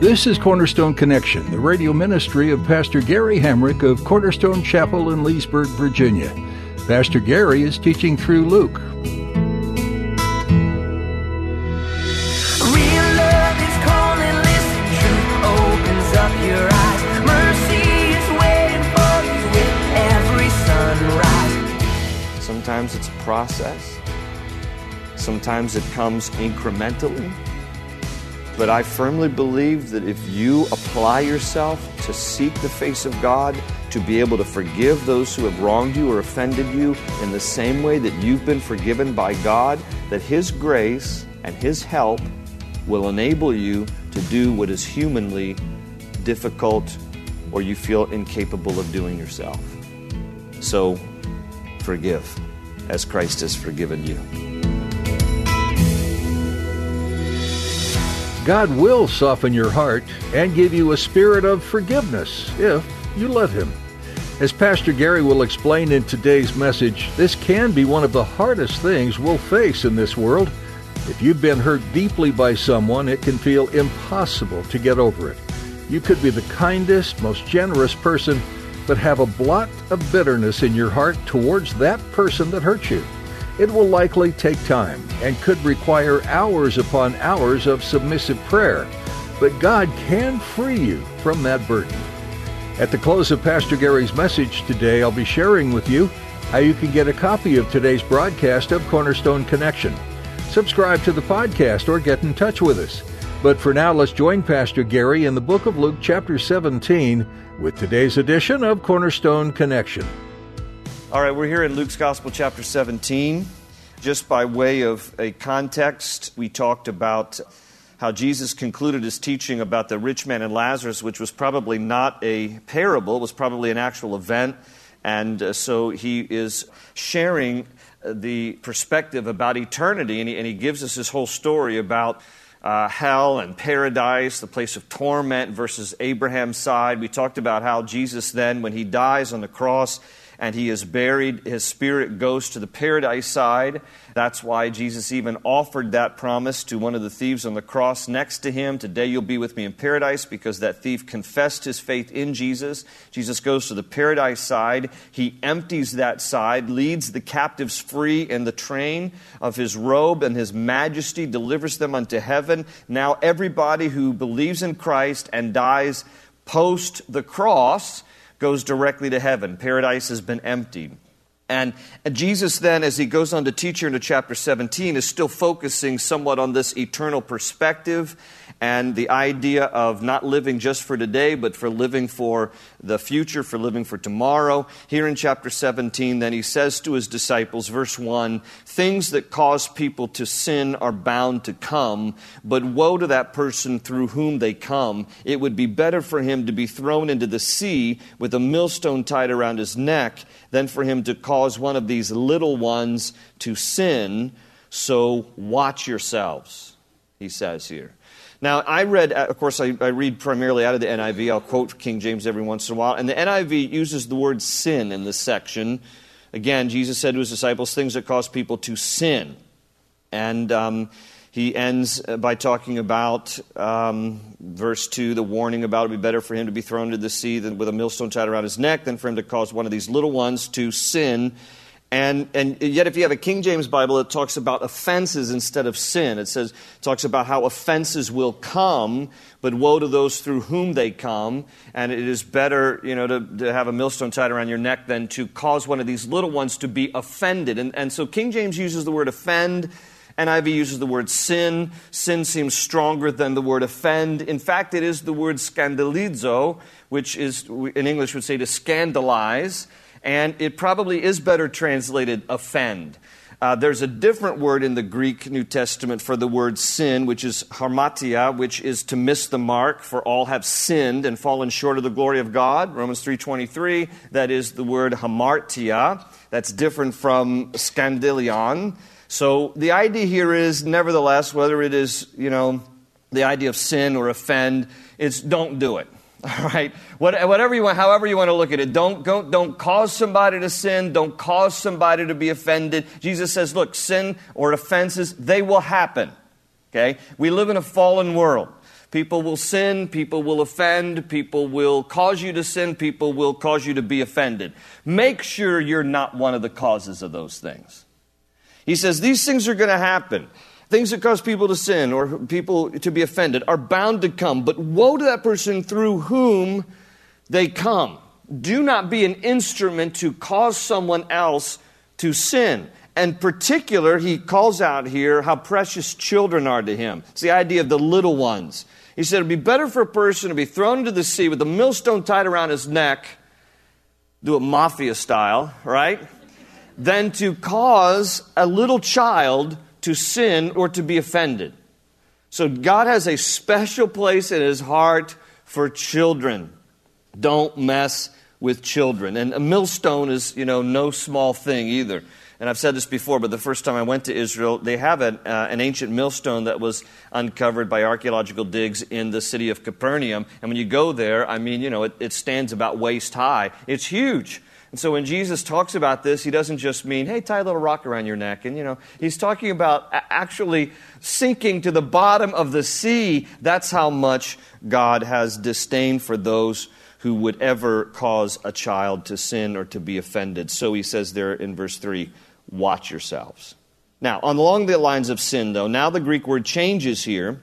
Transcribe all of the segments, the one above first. This is Cornerstone Connection, the radio ministry of Pastor Gary Hamrick of Cornerstone Chapel in Leesburg, Virginia. Pastor Gary is teaching through Luke. Real love is calling, listen, truth opens up your eyes. Mercy is waiting for you with every sunrise. Sometimes it's a process. Sometimes it comes incrementally. But I firmly believe that if you apply yourself to seek the face of God, to be able to forgive those who have wronged you or offended you in the same way that you've been forgiven by God, that His grace and His help will enable you to do what is humanly difficult or you feel incapable of doing yourself. So, forgive as Christ has forgiven you. God will soften your heart and give you a spirit of forgiveness if you let Him. As Pastor Gary will explain in today's message, this can be one of the hardest things we'll face in this world. If you've been hurt deeply by someone, it can feel impossible to get over it. You could be the kindest, most generous person, but have a blot of bitterness in your heart towards that person that hurt you. It will likely take time and could require hours upon hours of submissive prayer, but God can free you from that burden. At the close of Pastor Gary's message today, I'll be sharing with you how you can get a copy of today's broadcast of Cornerstone Connection. Subscribe to the podcast or get in touch with us. But for now, let's join Pastor Gary in the book of Luke, chapter 17, with today's edition of Cornerstone Connection. All right, we're here in Luke's Gospel, chapter 17. Just by way of a context, we talked about how Jesus concluded his teaching about the rich man and Lazarus, which was probably not a parable, it was probably an actual event. And so he is sharing the perspective about eternity, and he gives us his whole story about hell and paradise, the place of torment versus Abraham's side. We talked about how Jesus then, when he dies on the cross, and he is buried, his spirit goes to the paradise side. That's why Jesus even offered that promise to one of the thieves on the cross next to him. Today you'll be with me in paradise, because that thief confessed his faith in Jesus. Jesus goes to the paradise side. He empties that side, leads the captives free in the train of his robe and his majesty, delivers them unto heaven. Now everybody who believes in Christ and dies post the cross goes directly to heaven. Paradise has been emptied. And Jesus then, as he goes on to teach here into chapter 17, is still focusing somewhat on this eternal perspective and the idea of not living just for today, but for living for the future, for living for tomorrow. Here in chapter 17, then he says to his disciples, verse 1, "Things that cause people to sin are bound to come, but woe to that person through whom they come. It would be better for him to be thrown into the sea with a millstone tied around his neck than for him to cause one of these little ones to sin. So watch yourselves," he says here. Now, I read primarily out of the NIV. I'll quote King James every once in a while. And the NIV uses the word sin in this section. Again, Jesus said to his disciples, things that cause people to sin. And he ends by talking about, verse 2, the warning about it would be better for him to be thrown into the sea than with a millstone tied around his neck than for him to cause one of these little ones to sin. And yet if you have a King James Bible, it talks about offenses instead of sin. It talks about how offenses will come, but woe to those through whom they come. And it is better, to have a millstone tied around your neck than to cause one of these little ones to be offended. And so King James uses the word offend. NIV uses the word sin. Sin seems stronger than the word offend. In fact, it is the word scandalizo, which is, in English, would say to scandalize. And it probably is better translated offend. There's a different word in the Greek New Testament for the word sin, which is harmatia, which is to miss the mark, for all have sinned and fallen short of the glory of God, Romans 3:23. That is the word hamartia. That's different from scandalion. So the idea here is, nevertheless, whether it is, the idea of sin or offend, it's don't do it. All right, whatever you want, however you want to look at it, don't cause somebody to sin. Don't cause somebody to be offended. Jesus says, look, sin or offenses, they will happen. Okay, we live in a fallen world. People will sin. People will offend. People will cause you to sin. People will cause you to be offended. Make sure you're not one of the causes of those things. He says these things are going to happen. Things that cause people to sin or people to be offended are bound to come. But woe to that person through whom they come. Do not be an instrument to cause someone else to sin. In particular, he calls out here how precious children are to him. It's the idea of the little ones. He said it would be better for a person to be thrown into the sea with a millstone tied around his neck, do it mafia style, right? Than to cause a little child to sin or to be offended. So God has a special place in his heart for children. Don't mess with children. And a millstone is, no small thing either. And I've said this before, but the first time I went to Israel, they have an ancient millstone that was uncovered by archaeological digs in the city of Capernaum. And when you go there, it stands about waist high. It's huge. And so when Jesus talks about this, he doesn't just mean, hey, tie a little rock around your neck. And, he's talking about actually sinking to the bottom of the sea. That's how much God has disdain for those who would ever cause a child to sin or to be offended. So he says there in verse 3, watch yourselves. Now, along the lines of sin, though, now the Greek word changes here.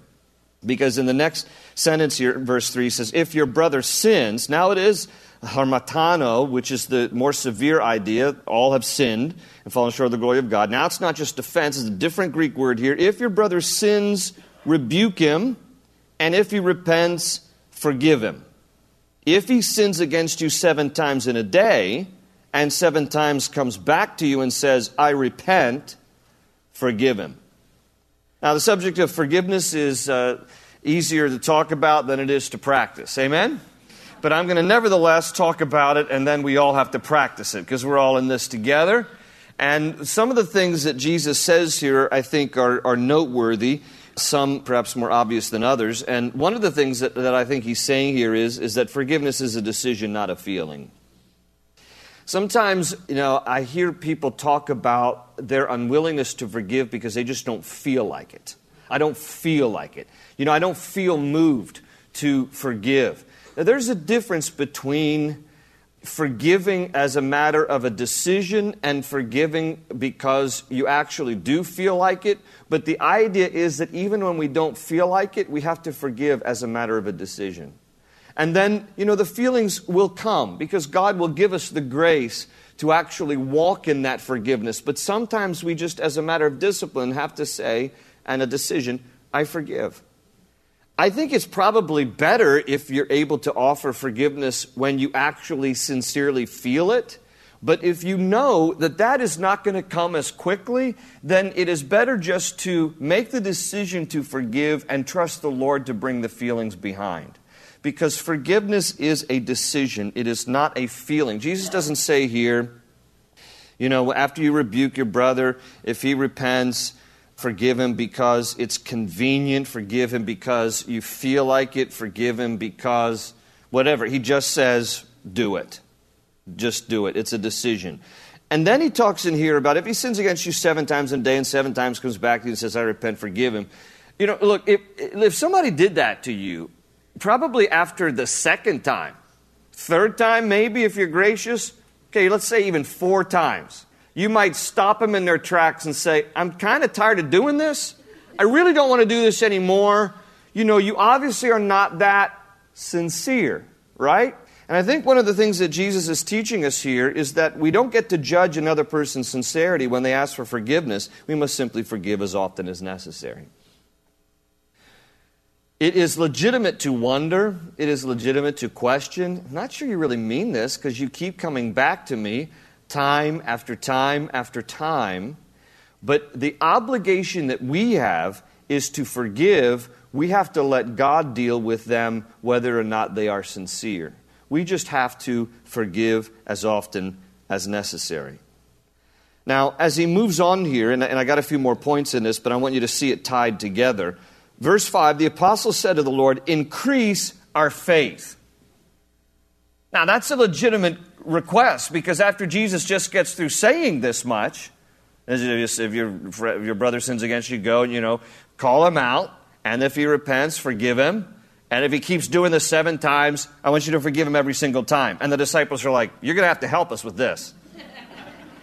Because in the next sentence here, verse 3 says, if your brother sins, now it is harmatano, which is the more severe idea, all have sinned and fallen short of the glory of God. Now it's not just offense, it's a different Greek word here. If your brother sins, rebuke him, and if he repents, forgive him. If he sins against you 7 times in a day, and 7 times comes back to you and says, I repent, forgive him. Now, the subject of forgiveness is easier to talk about than it is to practice. Amen? But I'm going to nevertheless talk about it, and then we all have to practice it because we're all in this together. And some of the things that Jesus says here, I think, are noteworthy, some perhaps more obvious than others. And one of the things that I think he's saying here is that forgiveness is a decision, not a feeling. Sometimes, I hear people talk about their unwillingness to forgive because they just don't feel like it. I don't feel like it. I don't feel moved to forgive. Now, there's a difference between forgiving as a matter of a decision and forgiving because you actually do feel like it. But the idea is that even when we don't feel like it, we have to forgive as a matter of a decision. And then, the feelings will come because God will give us the grace to actually walk in that forgiveness. But sometimes we just, as a matter of discipline, have to say, and a decision, I forgive. I think it's probably better if you're able to offer forgiveness when you actually sincerely feel it. But if you know that is not going to come as quickly, then it is better just to make the decision to forgive and trust the Lord to bring the feelings behind. Because forgiveness is a decision. It is not a feeling. Jesus doesn't say here, after you rebuke your brother, if he repents, forgive him because it's convenient. Forgive him because you feel like it. Forgive him because whatever. He just says, do it. Just do it. It's a decision. And then he talks in here about if he sins against you 7 times a day and 7 times comes back to you and says, I repent, forgive him. Look, if somebody did that to you, probably after the 2nd time, 3rd time maybe if you're gracious, okay, let's say even 4 times, you might stop them in their tracks and say, I'm kind of tired of doing this. I really don't want to do this anymore. You obviously are not that sincere, right? And I think one of the things that Jesus is teaching us here is that we don't get to judge another person's sincerity when they ask for forgiveness. We must simply forgive as often as necessary. It is legitimate to wonder. It is legitimate to question. I'm not sure you really mean this because you keep coming back to me time after time after time. But the obligation that we have is to forgive. We have to let God deal with them whether or not they are sincere. We just have to forgive as often as necessary. Now, as he moves on here, and I got a few more points in this, but I want you to see it tied together. Verse 5, the apostle said to the Lord, increase our faith. Now, that's a legitimate request, because after Jesus just gets through saying this much, if your brother sins against you, go and, call him out. And if he repents, forgive him. And if he keeps doing this 7 times, I want you to forgive him every single time. And the disciples are like, you're going to have to help us with this.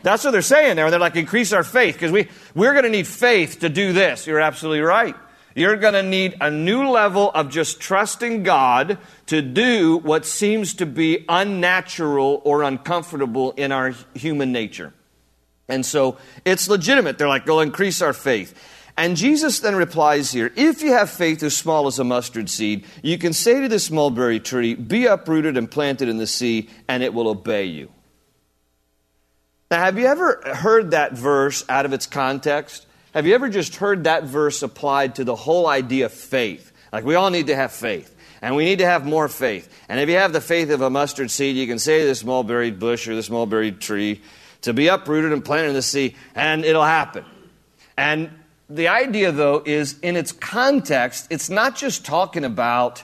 That's what they're saying there. They're like, increase our faith, because we're going to need faith to do this. You're absolutely right. You're going to need a new level of just trusting God to do what seems to be unnatural or uncomfortable in our human nature. And so it's legitimate. They're like, go increase our faith. And Jesus then replies here, if you have faith as small as a mustard seed, you can say to this mulberry tree, be uprooted and planted in the sea, and it will obey you. Now, have you ever heard that verse out of its context? Have you ever just heard that verse applied to the whole idea of faith? Like, we all need to have faith, and we need to have more faith. And if you have the faith of a mustard seed, you can say to this mulberry bush or this mulberry tree to be uprooted and planted in the sea, and it'll happen. And the idea, though, is in its context, it's not just talking about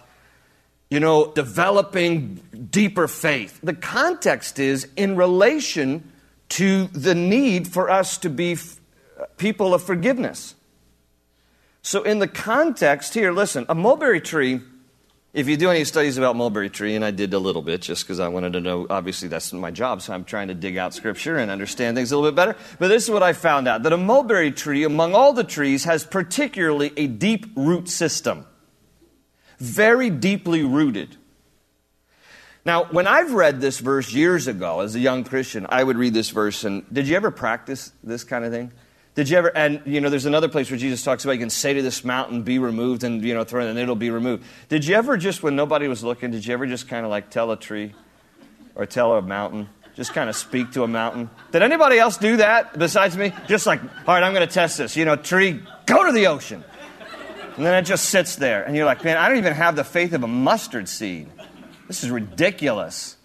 developing deeper faith. The context is in relation to the need for us to be people of forgiveness. So in the context here, listen, a mulberry tree, if you do any studies about mulberry tree, and I did a little bit just because I wanted to know, obviously that's my job, so I'm trying to dig out scripture and understand things a little bit better. But this is what I found out, that a mulberry tree, among all the trees, has particularly a deep root system. Very deeply rooted. Now, when I've read this verse years ago as a young Christian, I would read this verse and, did you ever practice this kind of thing? Did you ever, there's another place where Jesus talks about you can say to this mountain, be removed, and, throw it, and it'll be removed. Did you ever just, when nobody was looking, did you ever just kind of like tell a tree or tell a mountain, just kind of speak to a mountain? Did anybody else do that besides me? Just like, all right, I'm going to test this. Tree, go to the ocean. And then it just sits there. And you're like, man, I don't even have the faith of a mustard seed. This is ridiculous.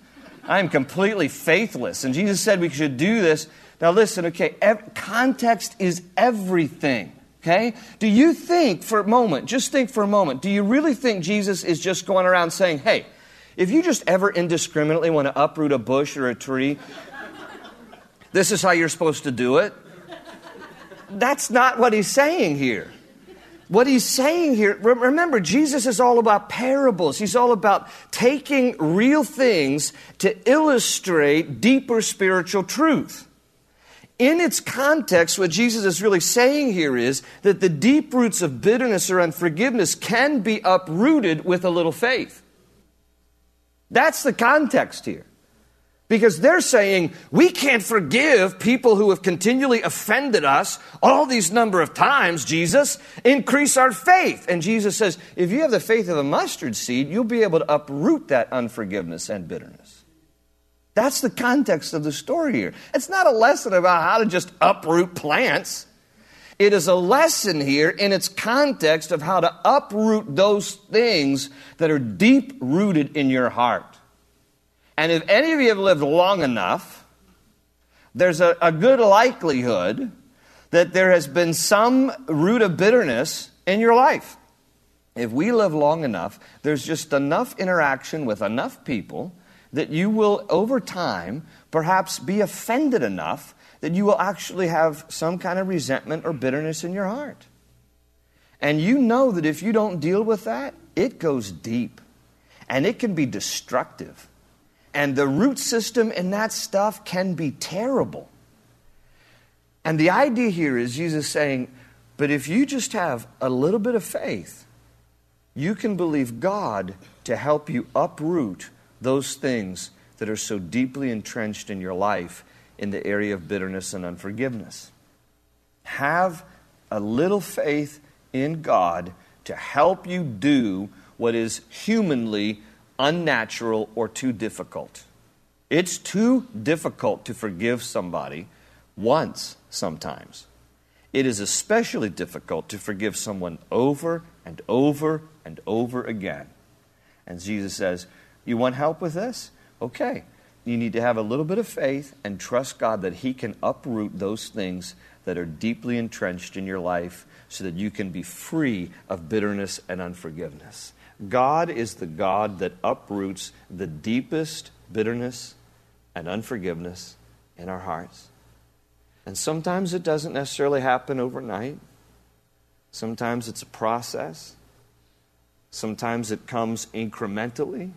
I am completely faithless. And Jesus said we should do this. Now listen, okay, context is everything, okay? Do you think for a moment, just think for a moment, do you really think Jesus is just going around saying, hey, if you just ever indiscriminately want to uproot a bush or a tree, this is how you're supposed to do it? That's not what he's saying here. What he's saying here, remember, Jesus is all about parables. He's all about taking real things to illustrate deeper spiritual truth. In its context, what Jesus is really saying here is that the deep roots of bitterness or unforgiveness can be uprooted with a little faith. That's the context here. Because they're saying, we can't forgive people who have continually offended us all these number of times, Jesus. Increase our faith. And Jesus says, if you have the faith of a mustard seed, you'll be able to uproot that unforgiveness and bitterness. That's the context of the story here. It's not a lesson about how to just uproot plants. It is a lesson here in its context of how to uproot those things that are deep rooted in your heart. And if any of you have lived long enough, there's a good likelihood that there has been some root of bitterness in your life. If we live long enough, there's just enough interaction with enough people that you will, over time, perhaps be offended enough that you will actually have some kind of resentment or bitterness in your heart. And you know that if you don't deal with that, it goes deep. And it can be destructive. And the root system in that stuff can be terrible. And the idea here is Jesus saying, but if you just have a little bit of faith, you can believe God to help you uproot those things that are so deeply entrenched in your life in the area of bitterness and unforgiveness. Have a little faith in God to help you do what is humanly unnatural or too difficult. It's too difficult to forgive somebody once sometimes. It is especially difficult to forgive someone over and over and over again. And Jesus says, you want help with this? Okay. You need to have a little bit of faith and trust God that He can uproot those things that are deeply entrenched in your life so that you can be free of bitterness and unforgiveness. God is the God that uproots the deepest bitterness and unforgiveness in our hearts. And sometimes it doesn't necessarily happen overnight. Sometimes it's a process. Sometimes it comes incrementally.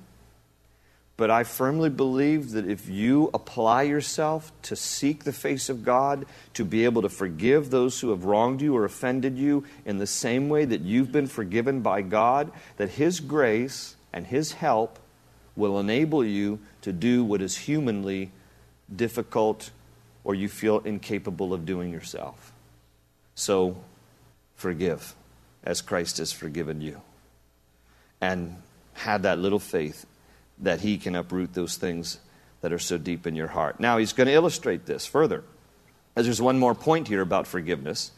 But I firmly believe that if you apply yourself to seek the face of God, to be able to forgive those who have wronged you or offended you in the same way that you've been forgiven by God, that His grace and His help will enable you to do what is humanly difficult or you feel incapable of doing yourself. So, forgive as Christ has forgiven you. And have that little faith that He can uproot those things that are so deep in your heart. Now, He's going to illustrate this further, as there's one more point here about forgiveness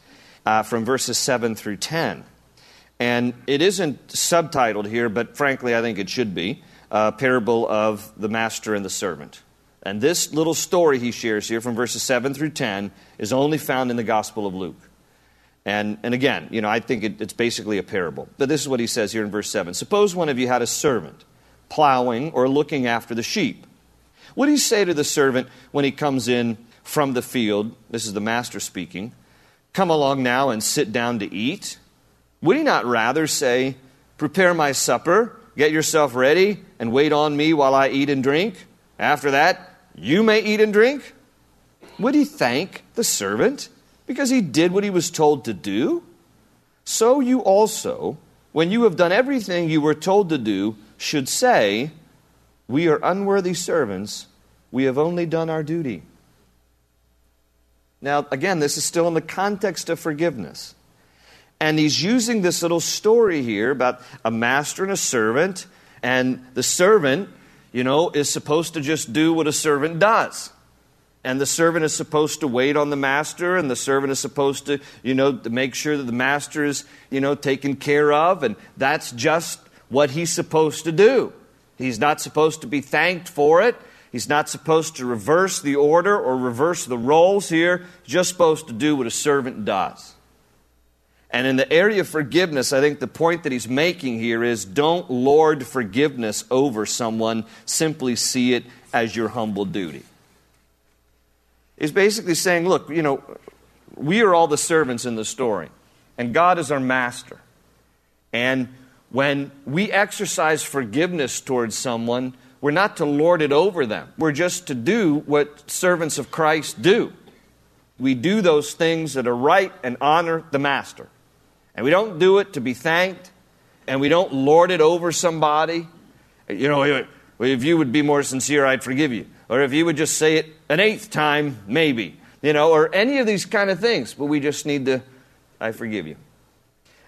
from verses 7 through 10. And it isn't subtitled here, but frankly, I think it should be, Parable of the Master and the Servant. And this little story he shares here from verses 7 through 10 is only found in the Gospel of Luke. And again, you know, I think it's basically a parable. But this is what he says here in verse 7. Suppose one of you had a servant plowing or looking after the sheep. What do you say to the servant when he comes in from the field? This is the master speaking. Come along now and sit down to eat. Would he not rather say, prepare my supper, get yourself ready, and wait on me while I eat and drink? After that, you may eat and drink? Would he thank the servant because he did what he was told to do? So you also, when you have done everything you were told to do, should say, we are unworthy servants, we have only done our duty. Now, again, this is still in the context of forgiveness. And he's using this little story here about a master and a servant, and the servant, you know, is supposed to just do what a servant does. And the servant is supposed to wait on the master, and the servant is supposed to, you know, to make sure that the master is, you know, taken care of, and that's just what he's supposed to do. He's not supposed to be thanked for it. He's not supposed to reverse the order or reverse the roles here. He's just supposed to do what a servant does. And in the area of forgiveness, I think the point that he's making here is don't lord forgiveness over someone. Simply see it as your humble duty. He's basically saying, look, you know, we are all the servants in the story. And God is our master. And when we exercise forgiveness towards someone, we're not to lord it over them. We're just to do what servants of Christ do. We do those things that are right and honor the master. And we don't do it to be thanked, and we don't lord it over somebody. You know, if you would be more sincere, I'd forgive you. Or if you would just say it an eighth time, maybe. You know, or any of these kind of things. But we just need to, I forgive you.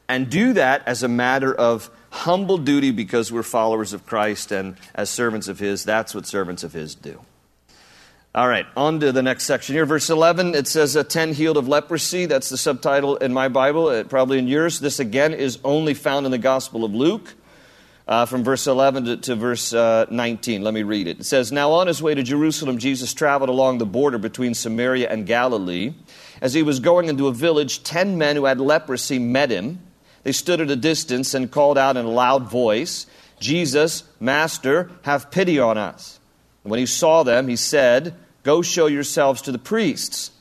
And do that as a matter of humble duty because we're followers of Christ and as servants of His, that's what servants of His do. All right, on to the next section here. Verse 11, it says, 10 healed of leprosy. That's the subtitle in my Bible, probably in yours. This, again, is only found in the Gospel of Luke from verse 11 to verse 19. Let me read it. It says, Now on His way to Jerusalem, Jesus traveled along the border between Samaria and Galilee. As He was going into a village, 10 men who had leprosy met Him. They stood at a distance and called out in a loud voice, Jesus, Master, have pity on us. And when He saw them, He said, Go show yourselves to the priests.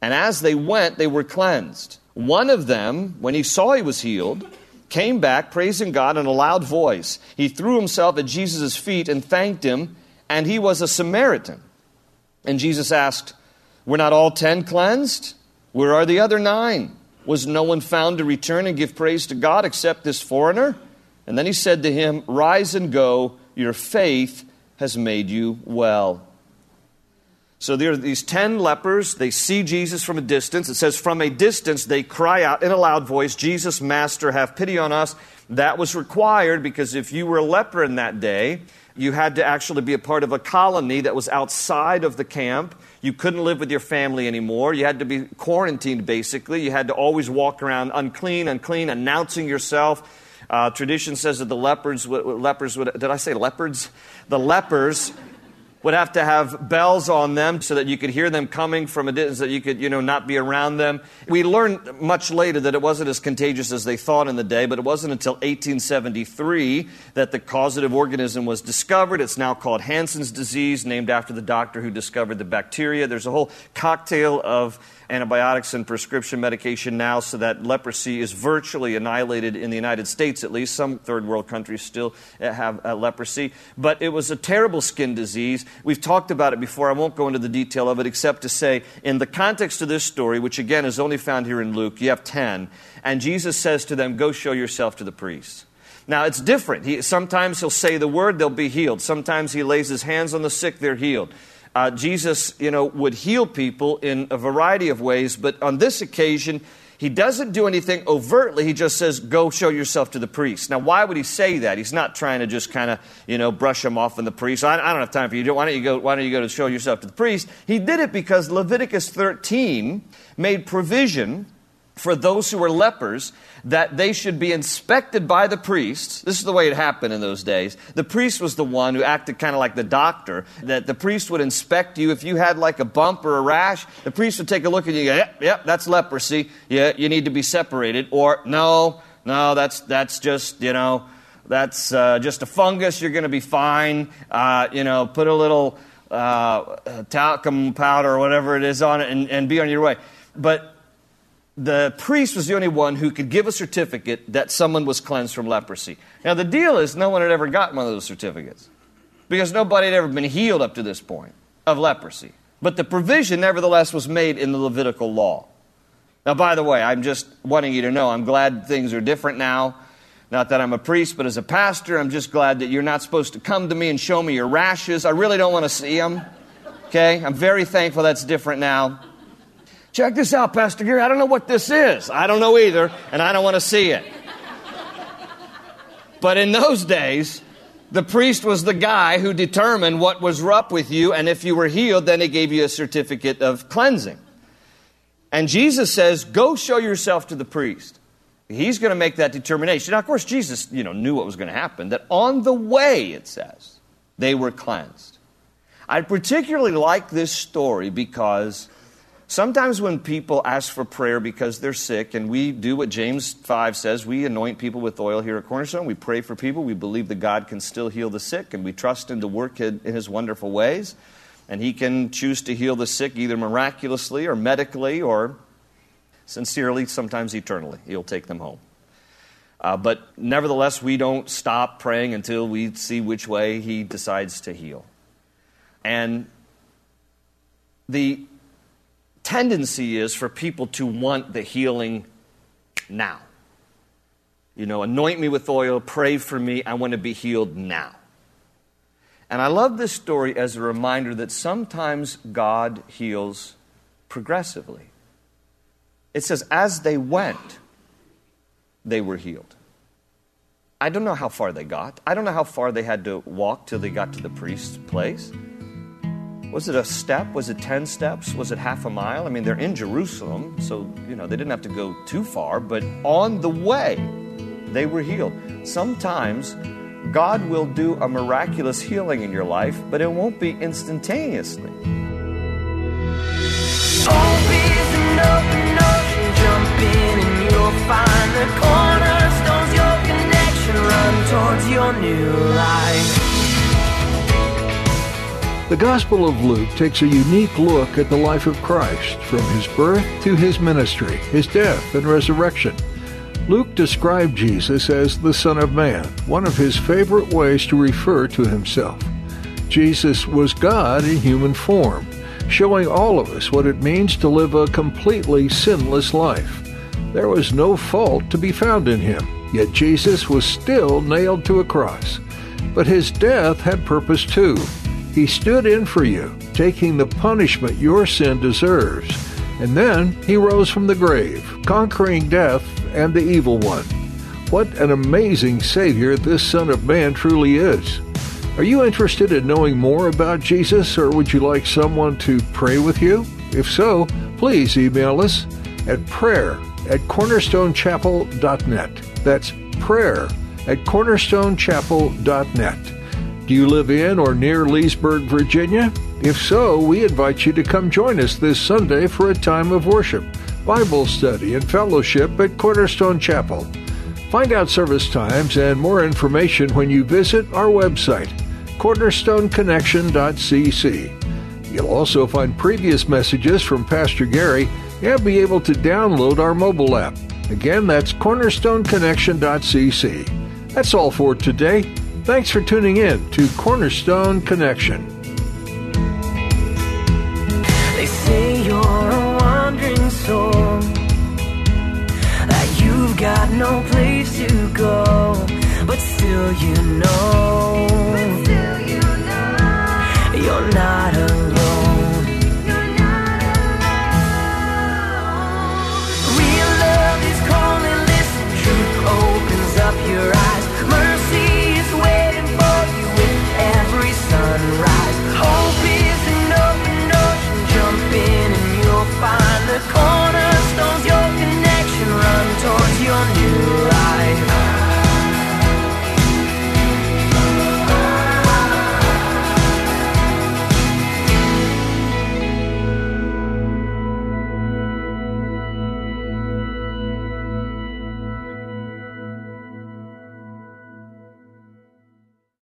And as they went, they were cleansed. One of them, when he saw he was healed, came back praising God in a loud voice. He threw himself at Jesus' feet and thanked Him, and he was a Samaritan. And Jesus asked, Were not all 10 cleansed? Where are the other 9? Was no one found to return and give praise to God except this foreigner? And then He said to him, Rise and go, your faith has made you well. So there are these 10 lepers. They see Jesus from a distance. It says, from a distance, they cry out in a loud voice, Jesus, Master, have pity on us. That was required because if you were a leper in that day, you had to actually be a part of a colony that was outside of the camp. You couldn't live with your family anymore. You had to be quarantined, basically. You had to always walk around unclean, unclean, announcing yourself. Tradition says that the lepers would have to have bells on them so that you could hear them coming from a distance, that you could, not be around them. We learned much later that it wasn't as contagious as they thought in the day, but it wasn't until 1873 that the causative organism was discovered. It's now called Hansen's disease, named after the doctor who discovered the bacteria. There's a whole cocktail of antibiotics and prescription medication now so that leprosy is virtually annihilated in the United States, at least. Some third world countries still have leprosy. But it was a terrible skin disease. We've talked about it before. I won't go into the detail of it except to say, in the context of this story, which again is only found here in Luke, you have 10, and Jesus says to them, go show yourself to the priests. Now, it's different. Sometimes he'll say the word, they'll be healed. Sometimes he lays his hands on the sick, they're healed. Jesus, would heal people in a variety of ways, but on this occasion, he doesn't do anything overtly. He just says, go show yourself to the priest. Now, why would he say that? He's not trying to just kind of, brush him off on the priest. I don't have time for you. Why don't you go to show yourself to the priest? He did it because Leviticus 13 made provision for those who were lepers, that they should be inspected by the priests. This is the way it happened in those days. The priest was the one who acted kind of like the doctor, that the priest would inspect you. If you had like a bump or a rash, the priest would take a look at you and go, yep, that's leprosy. Yeah, you need to be separated. Or, no, that's just, that's just a fungus. You're going to be fine. Put a little talcum powder or whatever it is on it and be on your way. But the priest was the only one who could give a certificate that someone was cleansed from leprosy. Now, the deal is no one had ever gotten one of those certificates because nobody had ever been healed up to this point of leprosy. But the provision, nevertheless, was made in the Levitical law. Now, by the way, I'm just wanting you to know I'm glad things are different now. Not that I'm a priest, but as a pastor, I'm just glad that you're not supposed to come to me and show me your rashes. I really don't want to see them. Okay? I'm very thankful that's different now. Check this out, Pastor Gary. I don't know what this is. I don't know either, and I don't want to see it. But in those days, the priest was the guy who determined what was up with you, and if you were healed, then he gave you a certificate of cleansing. And Jesus says, go show yourself to the priest. He's going to make that determination. Now, of course, Jesus, knew what was going to happen, that on the way, it says, they were cleansed. I particularly like this story because sometimes when people ask for prayer because they're sick, and we do what James 5 says, we anoint people with oil here at Cornerstone, we pray for people, we believe that God can still heal the sick, and we trust Him to work in His wonderful ways, and He can choose to heal the sick either miraculously or medically or sincerely, sometimes eternally. He'll take them home. But nevertheless, we don't stop praying until we see which way He decides to heal. And the tendency is for people to want the healing now. Anoint me with oil, pray for me, I want to be healed now. And I love this story as a reminder that sometimes God heals progressively. It says, as they went, they were healed. I don't know how far they got. I don't know how far they had to walk till they got to the priest's place. Was it a step? Was it 10 steps? Was it half a mile? I mean, they're in Jerusalem, so, they didn't have to go too far. But on the way, they were healed. Sometimes God will do a miraculous healing in your life, but it won't be instantaneously. Always an open ocean, jump in and you'll find the cornerstone's your connection, run towards your new life. The Gospel of Luke takes a unique look at the life of Christ, from his birth to his ministry, his death and resurrection. Luke described Jesus as the Son of Man, one of his favorite ways to refer to himself. Jesus was God in human form, showing all of us what it means to live a completely sinless life. There was no fault to be found in him, yet Jesus was still nailed to a cross. But his death had purpose too. He stood in for you, taking the punishment your sin deserves. And then he rose from the grave, conquering death and the evil one. What an amazing Savior this Son of Man truly is. Are you interested in knowing more about Jesus, or would you like someone to pray with you? If so, please email us at prayer@cornerstonechapel.net. That's prayer@cornerstonechapel.net. Do you live in or near Leesburg, Virginia? If so, we invite you to come join us this Sunday for a time of worship, Bible study, and fellowship at Cornerstone Chapel. Find out service times and more information when you visit our website, cornerstoneconnection.cc. You'll also find previous messages from Pastor Gary and be able to download our mobile app. Again, that's cornerstoneconnection.cc. That's all for today. Thanks for tuning in to Cornerstone Connection. They say you're a wandering soul, that you've got no place to go, but still you know.